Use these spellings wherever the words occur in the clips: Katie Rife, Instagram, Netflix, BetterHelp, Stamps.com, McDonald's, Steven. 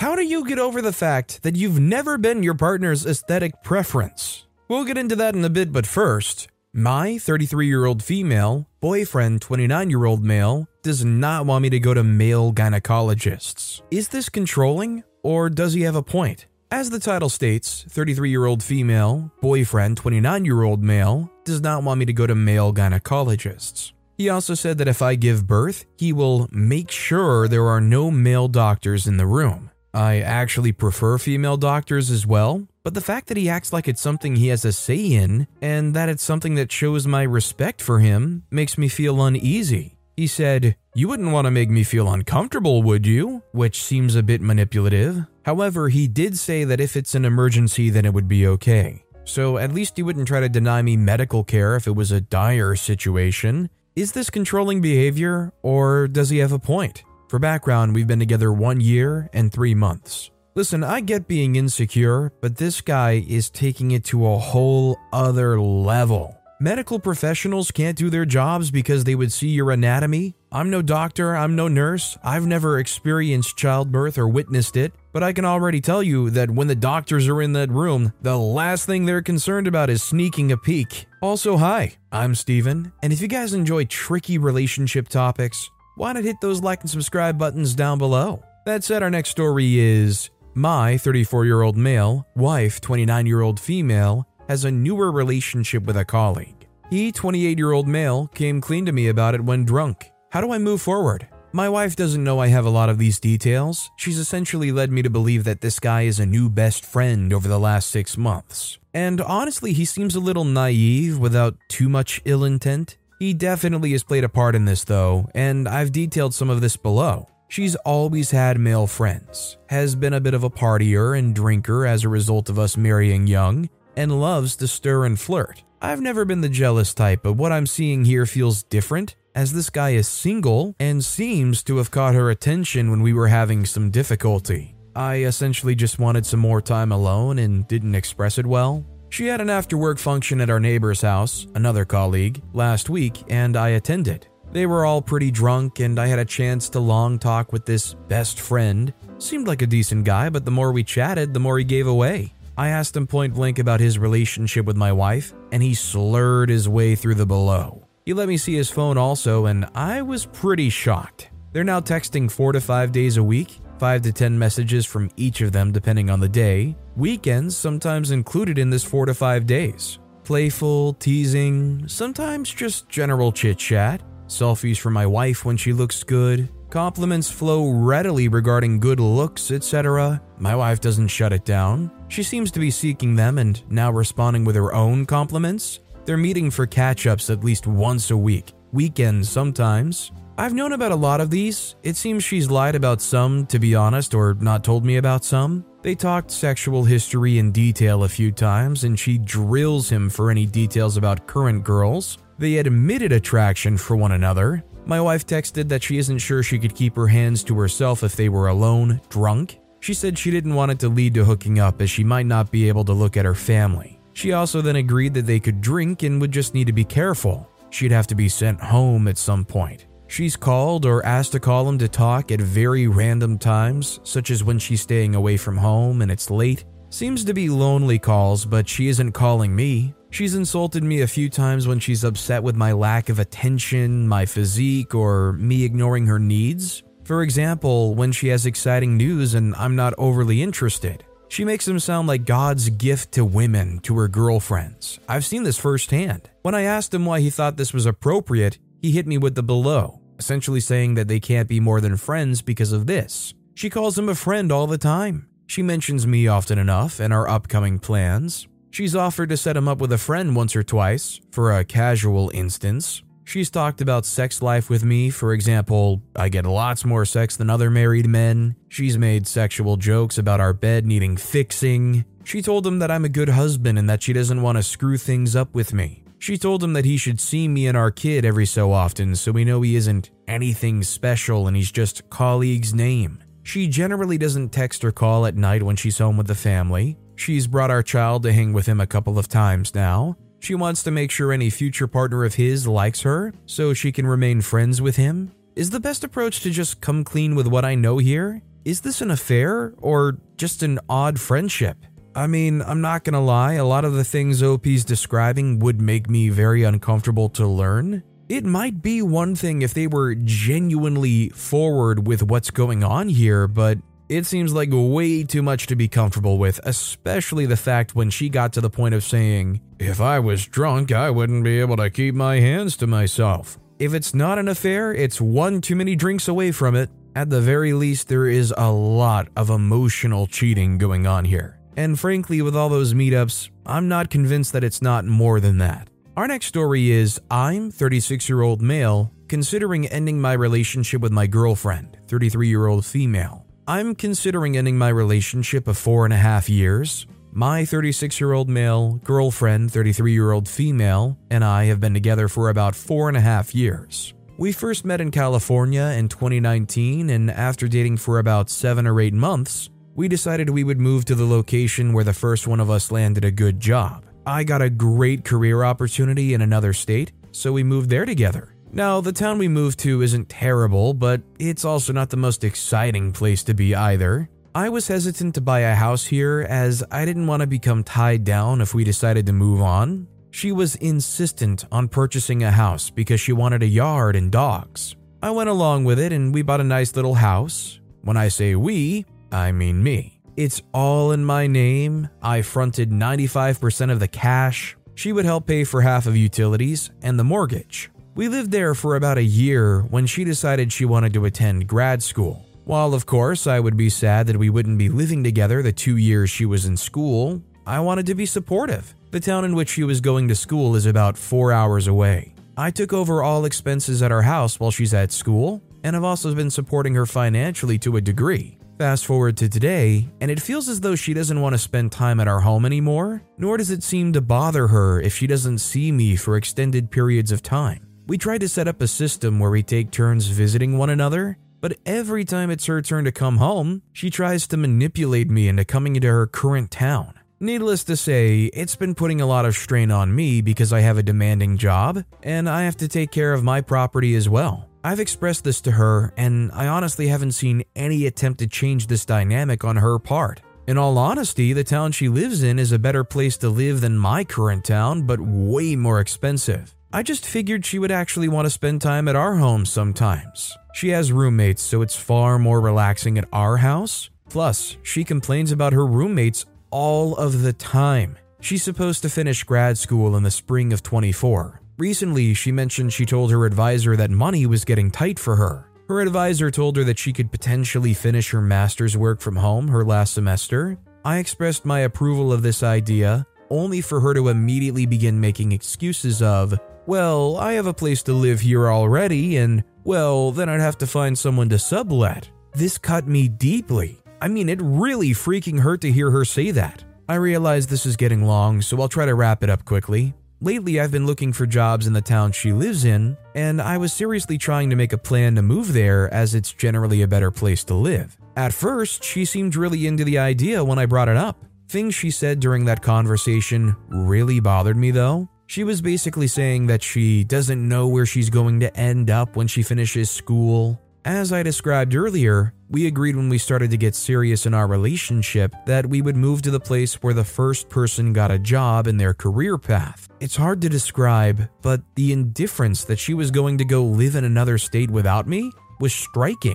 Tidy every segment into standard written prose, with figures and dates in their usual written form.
How do you get over the fact that you've never been your partner's aesthetic preference? We'll get into that in a bit, but first, my 33-year-old female, boyfriend 29-year-old male, does not want me to go to male gynecologists. Is this controlling, or does he have a point? As the title states, 33-year-old female, boyfriend 29-year-old male, does not want me to go to male gynecologists. He also said that if I give birth, he will make sure there are no male doctors in the room. I actually prefer female doctors as well, but the fact that he acts like it's something he has a say in and that it's something that shows my respect for him makes me feel uneasy. He said, "You wouldn't want to make me feel uncomfortable, would you?" Which seems a bit manipulative. However, he did say that if it's an emergency, then it would be okay. So at least he wouldn't try to deny me medical care if it was a dire situation. Is this controlling behavior, or does he have a point? For background, we've been together 1 year and 3 months. Listen, I get being insecure, but this guy is taking it to a whole other level. Medical professionals can't do their jobs because they would see your anatomy. I'm no doctor, I'm no nurse. I've never experienced childbirth or witnessed it, but I can already tell you that when the doctors are in that room, the last thing they're concerned about is sneaking a peek. Also, hi, I'm Steven, and if you guys enjoy tricky relationship topics, why not hit those like and subscribe buttons down below? That said, our next story is my 34-year-old male, wife 29-year-old female, has a newer relationship with a colleague. He, 28-year-old male, came clean to me about it when drunk. How do I move forward? My wife doesn't know I have a lot of these details. She's essentially led me to believe that this guy is a new best friend over the last 6 months. And honestly, he seems a little naive without too much ill intent. He definitely has played a part in this though, and I've detailed some of this below. She's always had male friends, has been a bit of a partier and drinker as a result of us marrying young, and loves to stir and flirt. I've never been the jealous type, but what I'm seeing here feels different, as this guy is single and seems to have caught her attention when we were having some difficulty. I essentially just wanted some more time alone and didn't express it well. She had an after-work function at our neighbor's house, another colleague, last week, and I attended. They were all pretty drunk, and I had a chance to long talk with this best friend. Seemed like a decent guy, but the more we chatted, the more he gave away. I asked him point blank about his relationship with my wife, and he slurred his way through the below. He let me see his phone also, and I was pretty shocked. They're now texting 4 to 5 days a week, 5 to 10 messages from each of them depending on the day, weekends sometimes included in this 4 to 5 days, playful, teasing, sometimes just general chit-chat, selfies from my wife when she looks good, compliments flow readily regarding good looks, etc. My wife doesn't shut it down. She seems to be seeking them and now responding with her own compliments. They're meeting for catch-ups at least once a week, weekends sometimes. I've known about a lot of these. It seems she's lied about some, to be honest, or not told me about some. They talked sexual history in detail a few times, and she drills him for any details about current girls. They admitted attraction for one another. My wife texted that she isn't sure she could keep her hands to herself if they were alone, drunk. She said she didn't want it to lead to hooking up as she might not be able to look at her family. She also then agreed that they could drink and would just need to be careful. She'd have to be sent home at some point. She's called or asked to call him to talk at very random times, such as when she's staying away from home and it's late. Seems to be lonely calls, but she isn't calling me. She's insulted me a few times when she's upset with my lack of attention, my physique, or me ignoring her needs. For example, when she has exciting news and I'm not overly interested. She makes him sound like God's gift to women, to her girlfriends. I've seen this firsthand. When I asked him why he thought this was appropriate, he hit me with the below, essentially saying that they can't be more than friends because of this. She calls him a friend all the time. She mentions me often enough and our upcoming plans. She's offered to set him up with a friend once or twice, for a casual instance. She's talked about sex life with me, for example, I get lots more sex than other married men. She's made sexual jokes about our bed needing fixing. She told him that I'm a good husband and that she doesn't want to screw things up with me. She told him that he should see me and our kid every so often so we know he isn't anything special and he's just a colleague's name. She generally doesn't text or call at night when she's home with the family. She's brought our child to hang with him a couple of times now. She wants to make sure any future partner of his likes her so she can remain friends with him. Is the best approach to just come clean with what I know here? Is this an affair or just an odd friendship? I mean, I'm not gonna lie, a lot of the things OP's describing would make me very uncomfortable to learn. It might be one thing if they were genuinely forward with what's going on here, but it seems like way too much to be comfortable with, especially the fact when she got to the point of saying, "If I was drunk, I wouldn't be able to keep my hands to myself." If it's not an affair, it's one too many drinks away from it. At the very least, there is a lot of emotional cheating going on here. And frankly, with all those meetups, I'm not convinced that it's not more than that. Our next story is, I'm 36-year-old male, considering ending my relationship with my girlfriend, 33-year-old female. I'm considering ending my relationship of 4.5 years. My 36-year-old male girlfriend, 33-year-old female, and I have been together for about 4.5 years. We first met in California in 2019, and after dating for about 7 or 8 months, we decided we would move to the location where the first one of us landed a good job. I got a great career opportunity in another state, so we moved there together. Now, the town we moved to isn't terrible, but it's also not the most exciting place to be either. I was hesitant to buy a house here as I didn't want to become tied down if we decided to move on. She was insistent on purchasing a house because she wanted a yard and dogs. I went along with it and we bought a nice little house. When I say we, I mean me. It's all in my name. I fronted 95% of the cash. She would help pay for half of utilities and the mortgage. We lived there for about a year when she decided she wanted to attend grad school. While of course I would be sad that we wouldn't be living together the 2 years she was in school, I wanted to be supportive. The town in which she was going to school is about 4 hours away. I took over all expenses at our house while she's at school, and I've also been supporting her financially to a degree. Fast forward to today, and it feels as though she doesn't want to spend time at our home anymore, nor does it seem to bother her if she doesn't see me for extended periods of time. We tried to set up a system where we take turns visiting one another, but every time it's her turn to come home, she tries to manipulate me into coming into her current town. Needless to say, it's been putting a lot of strain on me because I have a demanding job, and I have to take care of my property as well. I've expressed this to her, and I honestly haven't seen any attempt to change this dynamic on her part. In all honesty, the town she lives in is a better place to live than my current town, but way more expensive. I just figured she would actually want to spend time at our home sometimes. She has roommates, so it's far more relaxing at our house. Plus, she complains about her roommates all of the time. She's supposed to finish grad school in the spring of 24. Recently, she mentioned she told her advisor that money was getting tight for her. Her advisor told her that she could potentially finish her master's work from home her last semester. I expressed my approval of this idea, only for her to immediately begin making excuses of, "Well, I have a place to live here already, and, well, then I'd have to find someone to sublet." This cut me deeply. I mean, it really freaking hurt to hear her say that. I realize this is getting long, so I'll try to wrap it up quickly. Lately, I've been looking for jobs in the town she lives in, and I was seriously trying to make a plan to move there as it's generally a better place to live. At first, she seemed really into the idea when I brought it up. Things she said during that conversation really bothered me, though. She was basically saying that she doesn't know where she's going to end up when she finishes school. As I described earlier, we agreed when we started to get serious in our relationship that we would move to the place where the first person got a job in their career path. It's hard to describe, but the indifference that she was going to go live in another state without me was striking.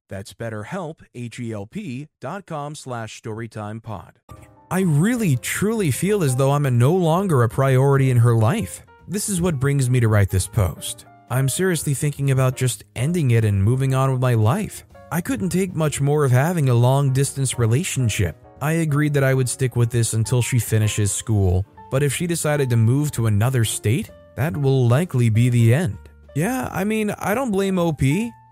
That's BetterHelp, HELP.com/StorytimePod. I really, truly feel as though I'm no longer a priority in her life. This is what brings me to write this post. I'm seriously thinking about just ending it and moving on with my life. I couldn't take much more of having a long-distance relationship. I agreed that I would stick with this until she finishes school, but if she decided to move to another state, that will likely be the end. Yeah, I mean, I don't blame OP.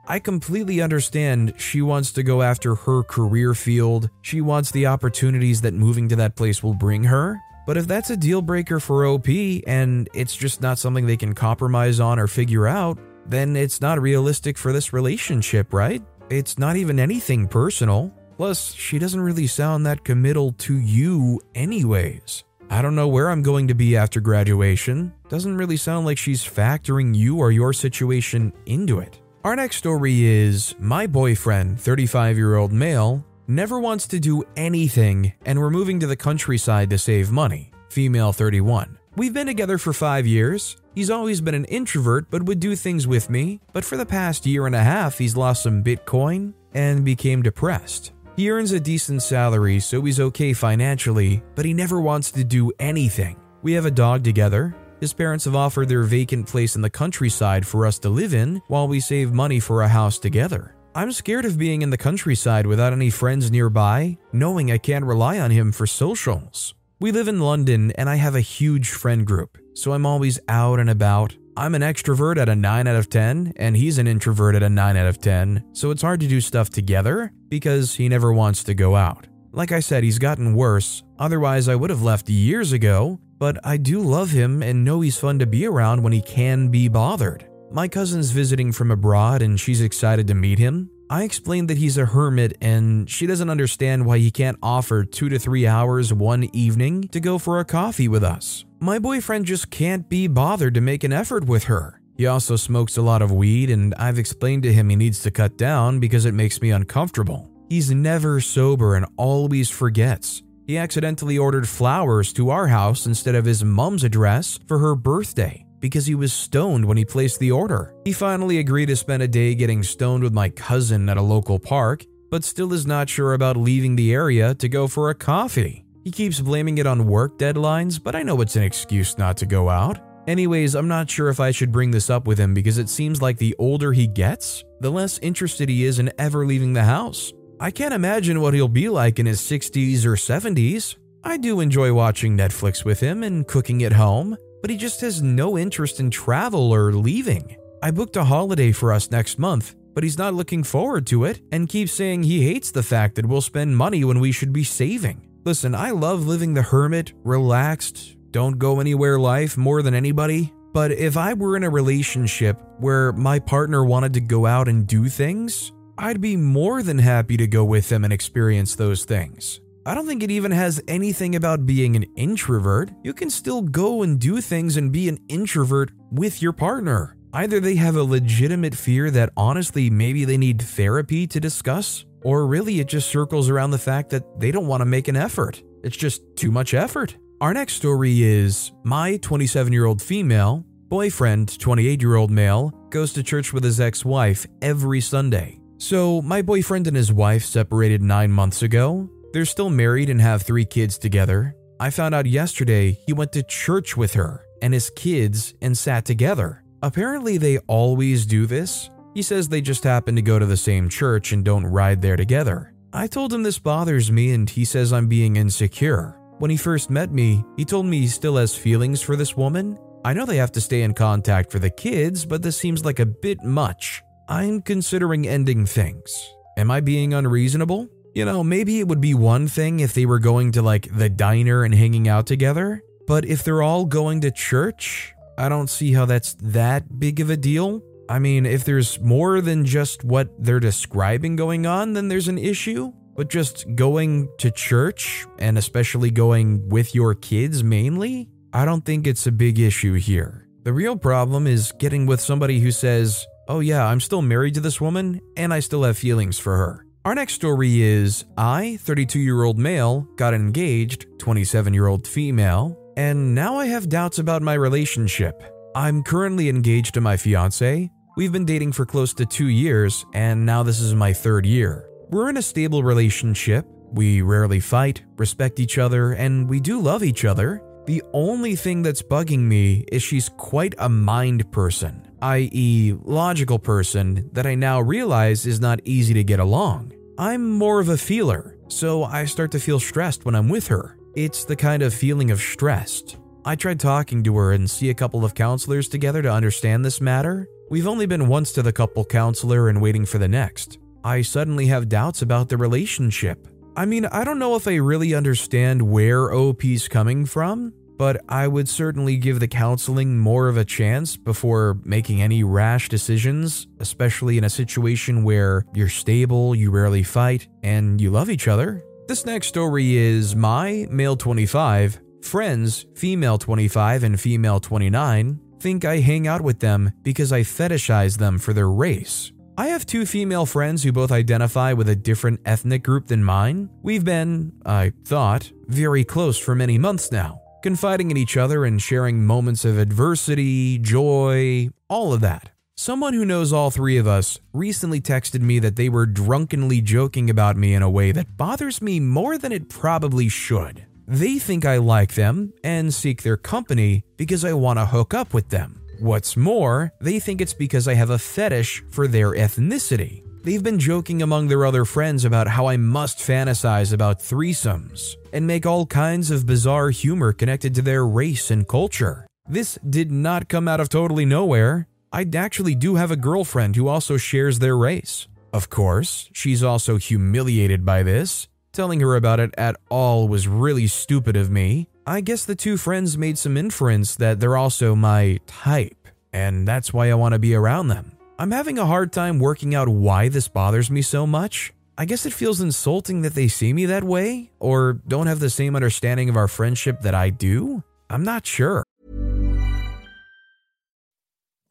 I completely understand she wants to go after her career field. She wants the opportunities that moving to that place will bring her. But if that's a deal breaker for OP and it's just not something they can compromise on or figure out, then it's not realistic for this relationship, right? It's not even anything personal. Plus, she doesn't really sound that committal to you anyways. I don't know where I'm going to be after graduation. Doesn't really sound like she's factoring you or your situation into it. Our next story is, my boyfriend, 35-year-old male, never wants to do anything and we're moving to the countryside to save money. Female, 31. We've been together for 5 years. He's always been an introvert but would do things with me, but for the past 1.5 years, he's lost some Bitcoin and became depressed. He earns a decent salary, so he's okay financially, but he never wants to do anything. We have a dog together. His parents have offered their vacant place in the countryside for us to live in while we save money for a house together. I'm scared of being in the countryside without any friends nearby, knowing I can't rely on him for socials. We live in London and I have a huge friend group, so I'm always out and about. I'm an extrovert at a 9 out of 10 and he's an introvert at a 9 out of 10, so it's hard to do stuff together because he never wants to go out. Like I said, he's gotten worse, otherwise I would have left years ago. But I do love him and know he's fun to be around when he can be bothered. My cousin's visiting from abroad and she's excited to meet him. I explained that he's a hermit and she doesn't understand why he can't offer 2 to 3 hours one evening to go for a coffee with us. My boyfriend just can't be bothered to make an effort with her. He also smokes a lot of weed and I've explained to him he needs to cut down because it makes me uncomfortable. He's never sober and always forgets. He accidentally ordered flowers to our house instead of his mom's address for her birthday because he was stoned when he placed the order. He finally agreed to spend a day getting stoned with my cousin at a local park, but still is not sure about leaving the area to go for a coffee. He keeps blaming it on work deadlines, but I know it's an excuse not to go out. Anyways, I'm not sure if I should bring this up with him because it seems like the older he gets, the less interested he is in ever leaving the house. I can't imagine what he'll be like in his 60s or 70s. I do enjoy watching Netflix with him and cooking at home, but he just has no interest in travel or leaving. I booked a holiday for us next month, but he's not looking forward to it and keeps saying he hates the fact that we'll spend money when we should be saving. Listen, I love living the hermit, relaxed, don't go anywhere life more than anybody. But if I were in a relationship where my partner wanted to go out and do things, I'd be more than happy to go with them and experience those things. I don't think it even has anything about being an introvert. You can still go and do things and be an introvert with your partner. Either they have a legitimate fear that honestly maybe they need therapy to discuss, or really it just circles around the fact that they don't want to make an effort. It's just too much effort. Our next story is, my 27-year-old female, boyfriend 28-year-old male, goes to church with his ex-wife every Sunday. So my boyfriend and his wife separated 9 months ago. They're still married and have 3 kids together. I found out yesterday he went to church with her and his kids and sat together. Apparently they always do this. He says they just happen to go to the same church and don't ride there together. I told him this bothers me and he says I'm being insecure. When he first met me, he told me he still has feelings for this woman. I know they have to stay in contact for the kids, but this seems like a bit much. I'm considering ending things. Am I being unreasonable? You know, maybe it would be one thing if they were going to like the diner and hanging out together, but if they're all going to church, I don't see how that's that big of a deal. I mean, if there's more than just what they're describing going on, then there's an issue. But just going to church, and especially going with your kids mainly, I don't think it's a big issue here. The real problem is getting with somebody who says, oh yeah, I'm still married to this woman and I still have feelings for her. Our next story is, I, 32-year-old male, got engaged, 27-year-old female, and now I have doubts about my relationship. I'm currently engaged to my fiancé. We've been dating for close to 2 years, and now this is my 3rd year. We're in a stable relationship. We rarely fight, respect each other, and we do love each other. The only thing that's bugging me is she's quite a mind person, i.e. logical person, that I now realize is not easy to get along. I'm more of a feeler, so I start to feel stressed when I'm with her. It's the kind of feeling of stressed. I tried talking to her and see a couple of counselors together to understand this matter. We've only been once to the couple counselor and waiting for the next. I suddenly have doubts about the relationship. I mean, I don't know if I really understand where OP's coming from, but I would certainly give the counseling more of a chance before making any rash decisions, especially in a situation where you're stable, you rarely fight, and you love each other. This next story is, my, male 25, friends, female 25 and female 29, think I hang out with them because I fetishize them for their race. I have 2 female friends who both identify with a different ethnic group than mine. We've been, I thought, very close for many months now, confiding in each other and sharing moments of adversity, joy, all of that. Someone who knows all 3 of us recently texted me that they were drunkenly joking about me in a way that bothers me more than it probably should. They think I like them and seek their company because I want to hook up with them. What's more, they think it's because I have a fetish for their ethnicity. They've been joking among their other friends about how I must fantasize about threesomes and make all kinds of bizarre humor connected to their race and culture. This did not come out of totally nowhere. I actually do have a girlfriend who also shares their race. Of course, she's also humiliated by this. Telling her about it at all was really stupid of me. I guess the 2 friends made some inference that they're also my type, and that's why I want to be around them. I'm having a hard time working out why this bothers me so much. I guess it feels insulting that they see me that way, or don't have the same understanding of our friendship that I do. I'm not sure.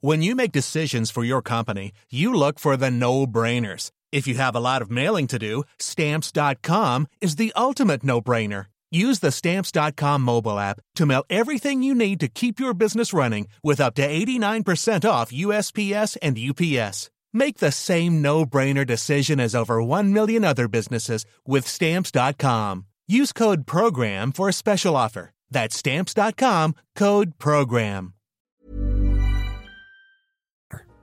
When you make decisions for your company, you look for the no-brainers. If you have a lot of mailing to do, Stamps.com is the ultimate no-brainer. Use the Stamps.com mobile app to mail everything you need to keep your business running with up to 89% off USPS and UPS. Make the same no-brainer decision as over 1 million other businesses with Stamps.com. Use code PROGRAM for a special offer. That's Stamps.com, code PROGRAM.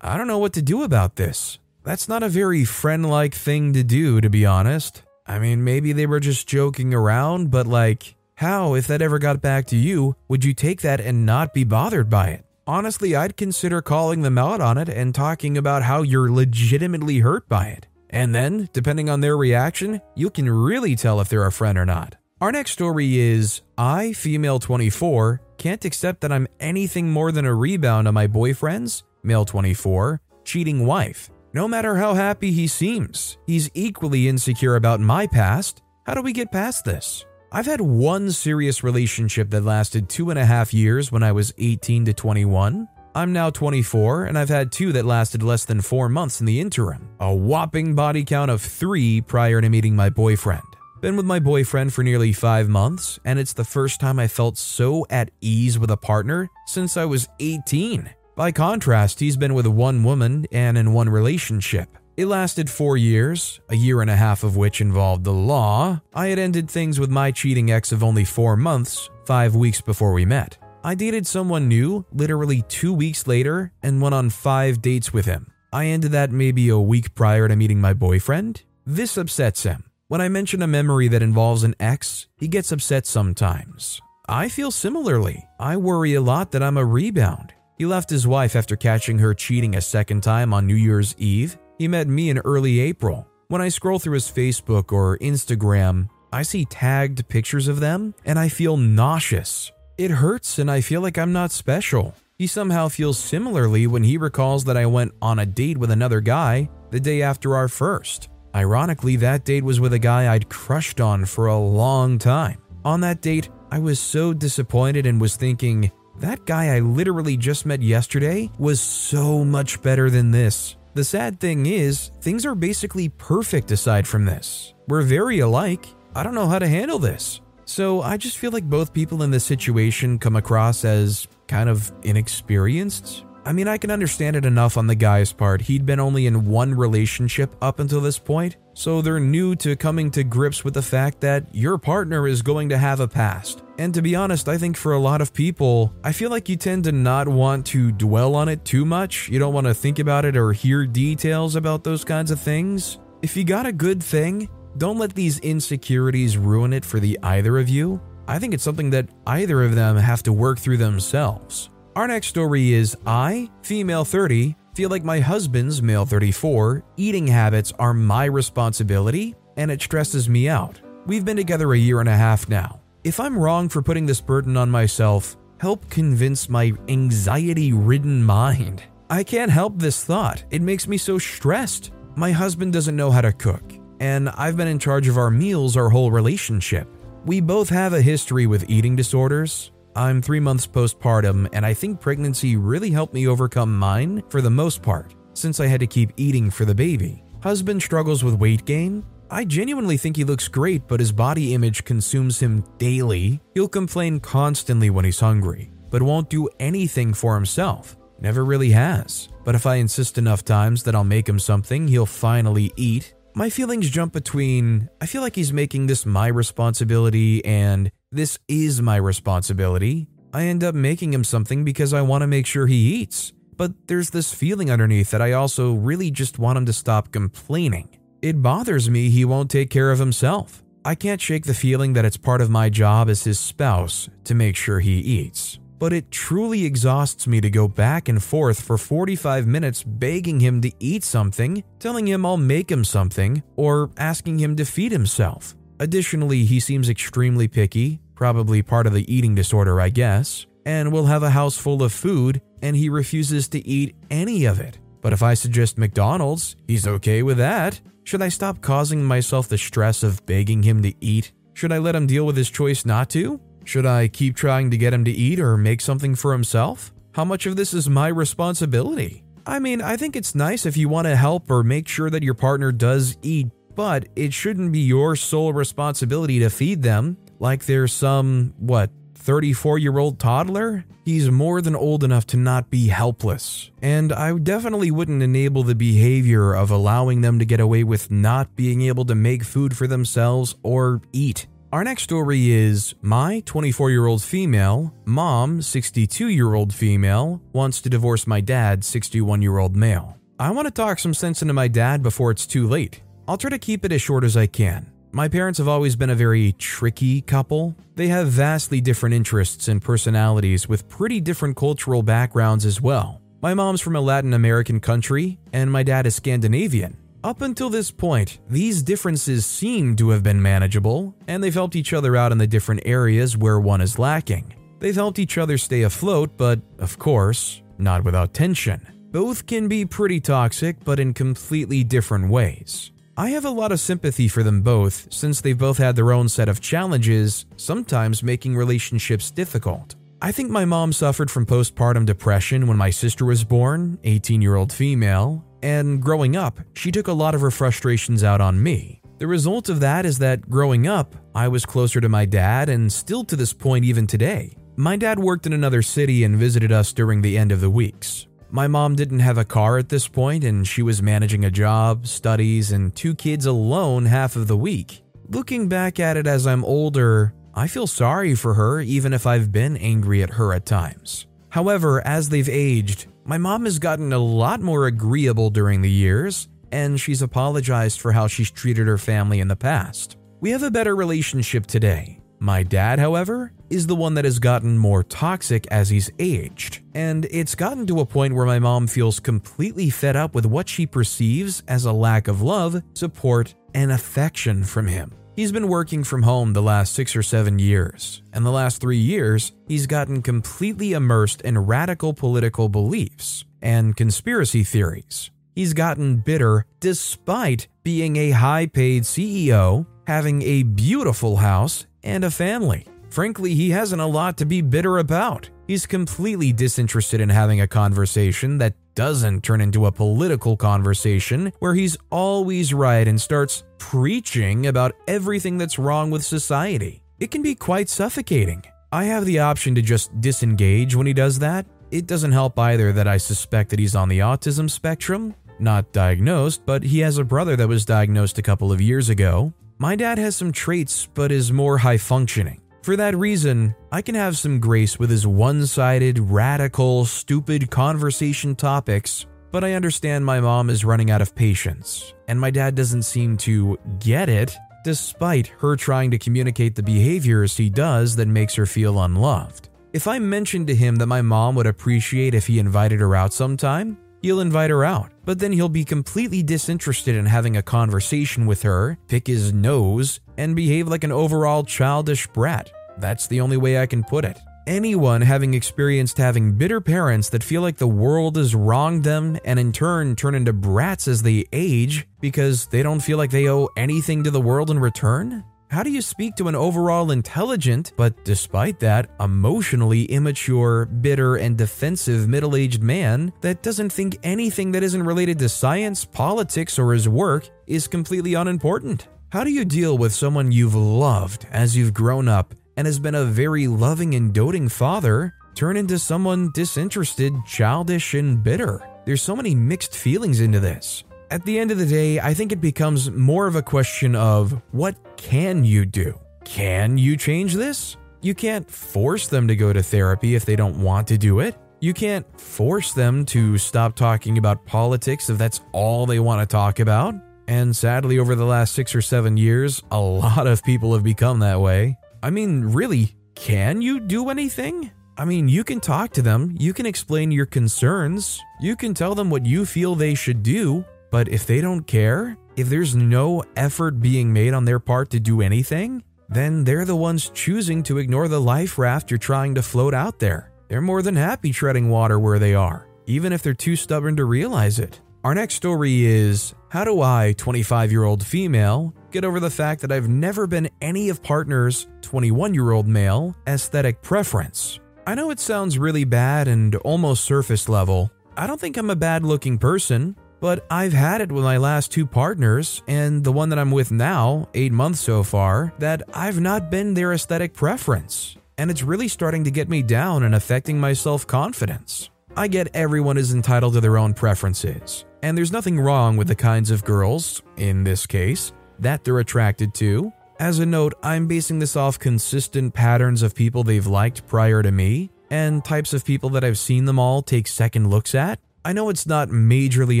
I don't know what to do about this. That's not a very friend-like thing to do, to be honest. I mean, maybe they were just joking around, but like, how, if that ever got back to you, would you take that and not be bothered by it? Honestly, I'd consider calling them out on it and talking about how you're legitimately hurt by it. And then, depending on their reaction, you can really tell if they're a friend or not. Our next story is, I, female 24, can't accept that I'm anything more than a rebound on my boyfriend's, male 24, cheating wife. No matter how happy he seems, he's equally insecure about my past. How do we get past this? I've had one serious relationship that lasted 2.5 years when I was 18 to 21. I'm now 24, and I've had two that lasted less than 4 months in the interim. A whopping body count of 3 prior to meeting my boyfriend. Been with my boyfriend for nearly 5 months, and it's the first time I felt so at ease with a partner since I was 18. By contrast, he's been with one woman and in one relationship. It lasted 4 years, a year and a half of which involved the law. I had ended things with my cheating ex of only 4 months, 5 weeks before we met. I dated someone new literally 2 weeks later and went on 5 dates with him. I ended that maybe a week prior to meeting my boyfriend. This upsets him. When I mention a memory that involves an ex, he gets upset sometimes. I feel similarly. I worry a lot that I'm a rebound. He left his wife after catching her cheating a second time on New Year's Eve. He met me in early April. When I scroll through his Facebook or Instagram, I see tagged pictures of them and I feel nauseous. It hurts and I feel like I'm not special. He somehow feels similarly when he recalls that I went on a date with another guy the day after our first. Ironically, that date was with a guy I'd crushed on for a long time. On that date, I was so disappointed and was thinking, that guy I literally just met yesterday was so much better than this. The sad thing is, things are basically perfect aside from this. We're very alike. I don't know how to handle this. So I just feel like both people in this situation come across as kind of inexperienced. I mean, I can understand it enough on the guy's part. He'd been only in one relationship up until this point, so they're new to coming to grips with the fact that your partner is going to have a past. And to be honest, I think for a lot of people, I feel like you tend to not want to dwell on it too much. You don't want to think about it or hear details about those kinds of things. If you got a good thing, don't let these insecurities ruin it for the either of you. I think it's something that either of them have to work through themselves. Our next story is, I, female 30, feel like my husband's, male 34, eating habits are my responsibility and it stresses me out. We've been together a year and a half now. If I'm wrong for putting this burden on myself, help convince my anxiety-ridden mind. I can't help this thought. It makes me so stressed. My husband doesn't know how to cook, and I've been in charge of our meals our whole relationship. We both have a history with eating disorders. I'm 3 months postpartum, and I think pregnancy really helped me overcome mine for the most part, since I had to keep eating for the baby. Husband struggles with weight gain. I genuinely think he looks great, but his body image consumes him daily. He'll complain constantly when he's hungry, but won't do anything for himself. Never really has. But if I insist enough times that I'll make him something, he'll finally eat. My feelings jump between, I feel like he's making this my responsibility and this is my responsibility. I end up making him something because I want to make sure he eats. But there's this feeling underneath that I also really just want him to stop complaining. It bothers me he won't take care of himself. I can't shake the feeling that it's part of my job as his spouse to make sure he eats. But it truly exhausts me to go back and forth for 45 minutes begging him to eat something, telling him I'll make him something, or asking him to feed himself. Additionally, he seems extremely picky, probably part of the eating disorder, I guess, and will have a house full of food and he refuses to eat any of it. But if I suggest McDonald's, he's okay with that. Should I stop causing myself the stress of begging him to eat? Should I let him deal with his choice not to? Should I keep trying to get him to eat or make something for himself? How much of this is my responsibility? I mean, I think it's nice if you want to help or make sure that your partner does eat, but it shouldn't be your sole responsibility to feed them like they're some, 34-year-old toddler? He's more than old enough to not be helpless, and I definitely wouldn't enable the behavior of allowing them to get away with not being able to make food for themselves or eat. Our next story is, my 24-year-old female, mom, 62-year-old female, wants to divorce my dad, 61-year-old male. I want to talk some sense into my dad before it's too late. I'll try to keep it as short as I can. My parents have always been a very tricky couple. They have vastly different interests and personalities with pretty different cultural backgrounds as well. My mom's from a Latin American country, and my dad is Scandinavian. Up until this point, these differences seem to have been manageable, and they've helped each other out in the different areas where one is lacking. They've helped each other stay afloat, but, of course, not without tension. Both can be pretty toxic, but in completely different ways. I have a lot of sympathy for them both, since they've both had their own set of challenges, sometimes making relationships difficult. I think my mom suffered from postpartum depression when my sister was born, 18-year-old female, and growing up, she took a lot of her frustrations out on me. The result of that is that growing up, I was closer to my dad and still to this point even today. My dad worked in another city and visited us during the end of the weeks. My mom didn't have a car at this point, and she was managing a job, studies, and two kids alone half of the week. Looking back at it as I'm older, I feel sorry for her even if I've been angry at her at times. However, as they've aged, my mom has gotten a lot more agreeable during the years, and she's apologized for how she's treated her family in the past. We have a better relationship today. My dad, however, is the one that has gotten more toxic as he's aged, and it's gotten to a point where my mom feels completely fed up with what she perceives as a lack of love, support, and affection from him. He's been working from home the last 6 or 7 years, and the last 3 years, he's gotten completely immersed in radical political beliefs and conspiracy theories. He's gotten bitter despite being a high-paid CEO, having a beautiful house, and a family. Frankly, he hasn't a lot to be bitter about. He's completely disinterested in having a conversation that doesn't turn into a political conversation where he's always right and starts preaching about everything that's wrong with society. It can be quite suffocating. I have the option to just disengage when he does that. It doesn't help either that I suspect that he's on the autism spectrum. Not diagnosed, but he has a brother that was diagnosed a couple of years ago. My dad has some traits but is more high-functioning. For that reason, I can have some grace with his one-sided, radical, stupid conversation topics, but I understand my mom is running out of patience, and my dad doesn't seem to get it, despite her trying to communicate the behaviors he does that makes her feel unloved. If I mention to him that my mom would appreciate if he invited her out sometime, he'll invite her out, but then he'll be completely disinterested in having a conversation with her, pick his nose, and behave like an overall childish brat. That's the only way I can put it. Anyone having experienced having bitter parents that feel like the world has wronged them and in turn turn into brats as they age because they don't feel like they owe anything to the world in return? How do you speak to an overall intelligent, but despite that, emotionally immature, bitter, and defensive middle-aged man that doesn't think anything that isn't related to science, politics, or his work is completely unimportant? How do you deal with someone you've loved as you've grown up and has been a very loving and doting father turn into someone disinterested, childish, and bitter? There's so many mixed feelings into this. At the end of the day, I think it becomes more of a question of what can you do? Can you change this? You can't force them to go to therapy if they don't want to do it. You can't force them to stop talking about politics if that's all they want to talk about. And sadly, over the last 6 or 7 years, a lot of people have become that way. I mean, really, can you do anything? I mean, you can talk to them, you can explain your concerns, you can tell them what you feel they should do. But if they don't care, if there's no effort being made on their part to do anything, then they're the ones choosing to ignore the life raft you're trying to float out there. They're more than happy treading water where they are, even if they're too stubborn to realize it. Our next story is, how do I, 25-year-old female, get over the fact that I've never been any of partner's, 21-year-old male, aesthetic preference? I know it sounds really bad and almost surface level. I don't think I'm a bad-looking person. But I've had it with my last two partners and the one that I'm with now, 8 months so far, that I've not been their aesthetic preference. And it's really starting to get me down and affecting my self-confidence. I get everyone is entitled to their own preferences. And there's nothing wrong with the kinds of girls, in this case, that they're attracted to. As a note, I'm basing this off consistent patterns of people they've liked prior to me and types of people that I've seen them all take second looks at. I know it's not majorly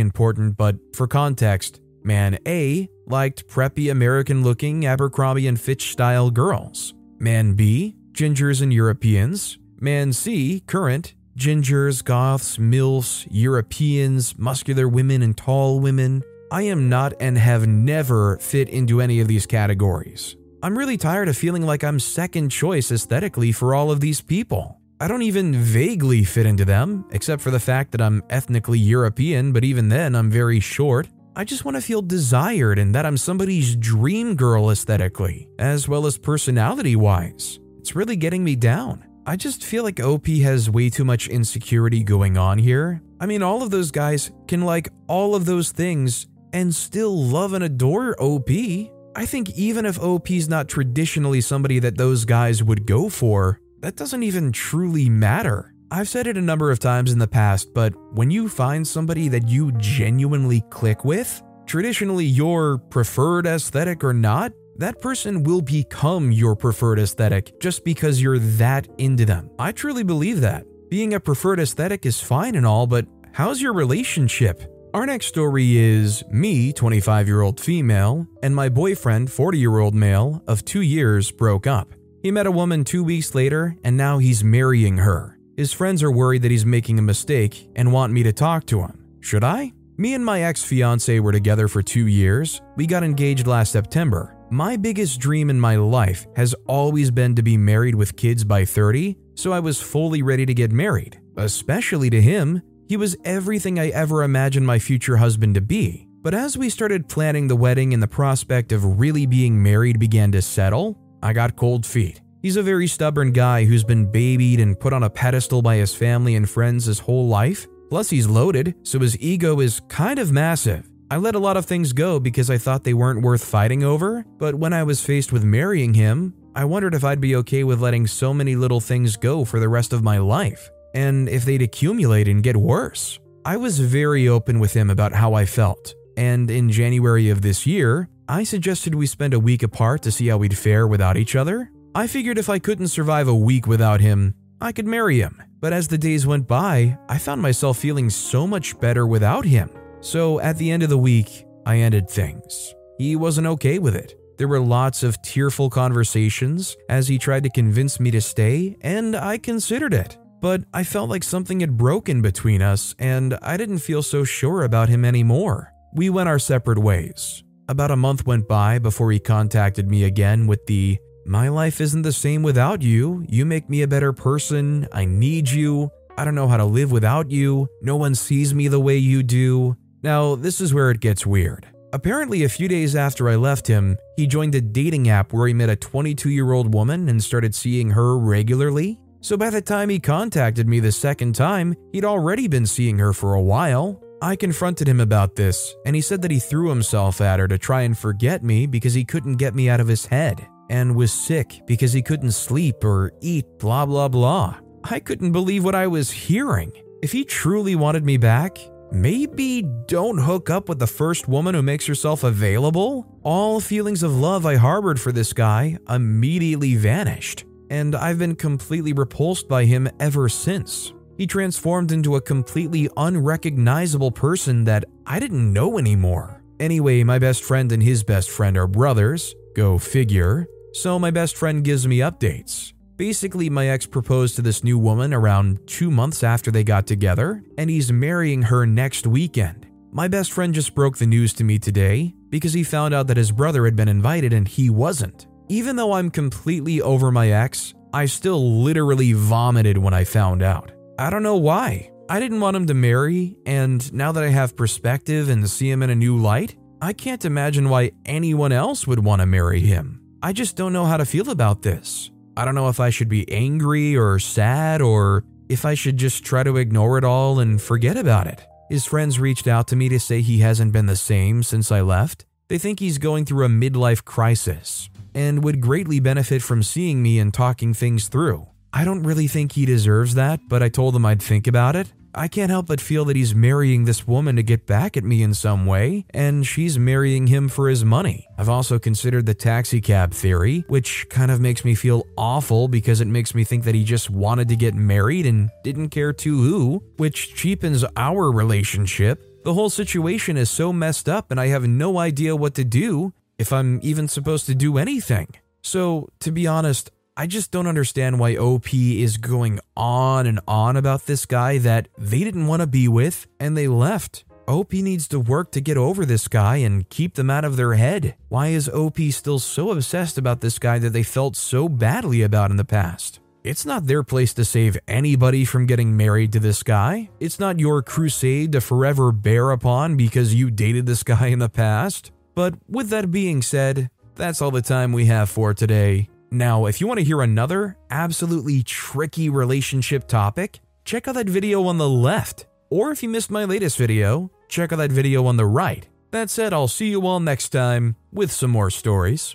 important, but for context, man A liked preppy American-looking Abercrombie & Fitch-style girls. Man B, gingers and Europeans. Man C, current, gingers, goths, milfs, Europeans, muscular women and tall women. I am not and have never fit into any of these categories. I'm really tired of feeling like I'm second choice aesthetically for all of these people. I don't even vaguely fit into them, except for the fact that I'm ethnically European, but even then I'm very short. I just want to feel desired and that I'm somebody's dream girl aesthetically, as well as personality-wise. It's really getting me down. I just feel like OP has way too much insecurity going on here. I mean, all of those guys can like all of those things and still love and adore OP. I think even if OP's not traditionally somebody that those guys would go for, that doesn't even truly matter. I've said it a number of times in the past, but when you find somebody that you genuinely click with, traditionally your preferred aesthetic or not, that person will become your preferred aesthetic just because you're that into them. I truly believe that. Being a preferred aesthetic is fine and all, but how's your relationship? Our next story is me, 25-year-old female, and my boyfriend, 40-year-old male, of 2 years broke up. He met a woman 2 weeks later, and now he's marrying her. His friends are worried that he's making a mistake and want me to talk to him. Should I? Me and my ex-fiancé were together for 2 years. We got engaged last September. My biggest dream in my life has always been to be married with kids by 30, so I was fully ready to get married, especially to him. He was everything I ever imagined my future husband to be. But as we started planning the wedding and the prospect of really being married began to settle, I got cold feet. He's a very stubborn guy who's been babied and put on a pedestal by his family and friends his whole life. Plus he's loaded, so his ego is kind of massive. I let a lot of things go because I thought they weren't worth fighting over, but when I was faced with marrying him, I wondered if I'd be okay with letting so many little things go for the rest of my life, and if they'd accumulate and get worse. I was very open with him about how I felt, and in January of this year, I suggested we spend a week apart to see how we'd fare without each other. I figured if I couldn't survive a week without him, I could marry him, but as the days went by, I found myself feeling so much better without him. So at the end of the week, I ended things. He wasn't okay with it. There were lots of tearful conversations as he tried to convince me to stay, and I considered it. But I felt like something had broken between us, and I didn't feel so sure about him anymore. We went our separate ways. About a month went by before he contacted me again with the, "My life isn't the same without you. You make me a better person. I need you. I don't know how to live without you. No one sees me the way you do." Now, this is where it gets weird. Apparently, a few days after I left him, he joined a dating app where he met a 22-year-old woman and started seeing her regularly. So by the time he contacted me the second time, he'd already been seeing her for a while. I confronted him about this, and he said that he threw himself at her to try and forget me because he couldn't get me out of his head, and was sick because he couldn't sleep or eat, blah blah blah. I couldn't believe what I was hearing. If he truly wanted me back, maybe don't hook up with the first woman who makes herself available. All feelings of love I harbored for this guy immediately vanished, and I've been completely repulsed by him ever since. He transformed into a completely unrecognizable person that I didn't know anymore. Anyway, my best friend and his best friend are brothers, go figure, so my best friend gives me updates. Basically, my ex proposed to this new woman around 2 months after they got together, and he's marrying her next weekend. My best friend just broke the news to me today because he found out that his brother had been invited and he wasn't. Even though I'm completely over my ex, I still literally vomited when I found out. I don't know why. I didn't want him to marry, and now that I have perspective and see him in a new light, I can't imagine why anyone else would want to marry him. I just don't know how to feel about this. I don't know if I should be angry or sad or if I should just try to ignore it all and forget about it. His friends reached out to me to say he hasn't been the same since I left. They think he's going through a midlife crisis and would greatly benefit from seeing me and talking things through. I don't really think he deserves that, but I told him I'd think about it. I can't help but feel that he's marrying this woman to get back at me in some way, and she's marrying him for his money. I've also considered the taxicab theory, which kind of makes me feel awful because it makes me think that he just wanted to get married and didn't care to who, which cheapens our relationship. The whole situation is so messed up and I have no idea what to do, if I'm even supposed to do anything. So, to be honest, I just don't understand why OP is going on and on about this guy that they didn't want to be with and they left. OP needs to work to get over this guy and keep them out of their head. Why is OP still so obsessed about this guy that they felt so badly about in the past? It's not their place to save anybody from getting married to this guy. It's not your crusade to forever bear upon because you dated this guy in the past. But with that being said, that's all the time we have for today. Now, if you want to hear another absolutely tricky relationship topic, check out that video on the left. Or if you missed my latest video, check out that video on the right. That said, I'll see you all next time with some more stories.